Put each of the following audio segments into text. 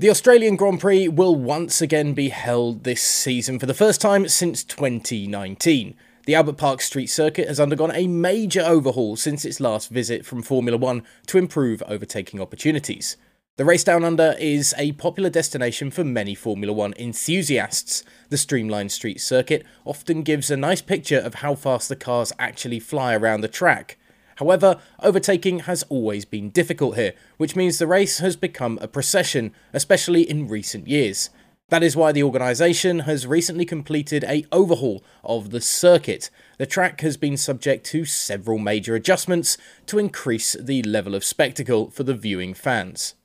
The Australian Grand Prix will once again be held this season for the first time since 2019. The Albert Park street circuit has undergone a major overhaul since its last visit from Formula One to improve overtaking opportunities. The race down under is a popular destination for many Formula One enthusiasts. The streamlined street circuit often gives a nice picture of how fast the cars actually fly around the track. However, overtaking has always been difficult here, which means the race has become a procession, especially in recent years. That is why the organisation has recently completed an overhaul of the circuit. The track has been subject to several major adjustments to increase the level of spectacle for the viewing fans.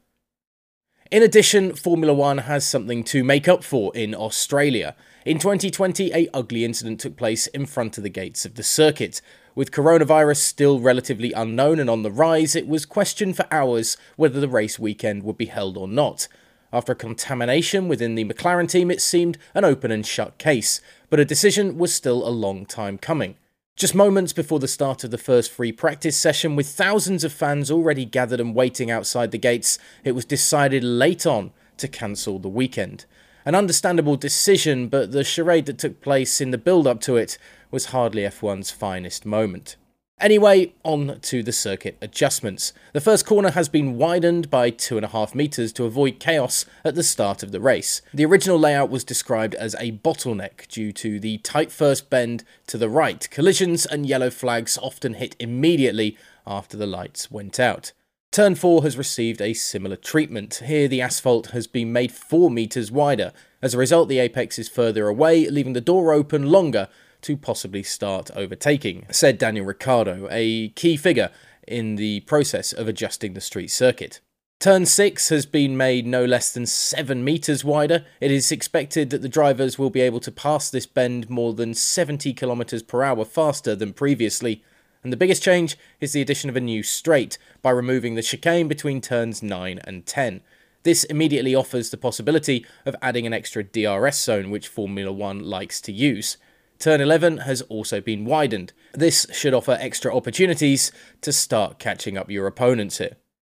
In addition, Formula One has something to make up for in Australia. In 2020, an ugly incident took place in front of the gates of the circuit. With coronavirus still relatively unknown and on the rise, it was questioned for hours whether the race weekend would be held or not. After contamination within the McLaren team, it seemed an open and shut case, but a decision was still a long time coming. Just moments before the start of the first free practice session, with thousands of fans already gathered and waiting outside the gates, it was decided late on to cancel the weekend. An understandable decision, but the charade that took place in the build-up to it was hardly F1's finest moment. Anyway, on to the circuit adjustments. The first corner has been widened by 2.5 meters to avoid chaos at the start of the race. The original layout was described as a bottleneck due to the tight first bend to the right. Collisions and yellow flags often hit immediately after the lights went out. Turn 4 has received a similar treatment. Here the asphalt has been made 4 meters wider. As a result, the apex is further away, leaving the door open longer to possibly start overtaking, said Daniel Ricciardo, a key figure in the process of adjusting the street circuit. Turn 6 has been made no less than 7 meters wider. It is expected that the drivers will be able to pass this bend more than 70 km/h faster than previously, and the biggest change is the addition of a new straight by removing the chicane between turns 9 and 10. This immediately offers the possibility of adding an extra DRS zone, which Formula One likes to use. Turn 11 has also been widened. This should offer extra opportunities to start catching up your opponents here.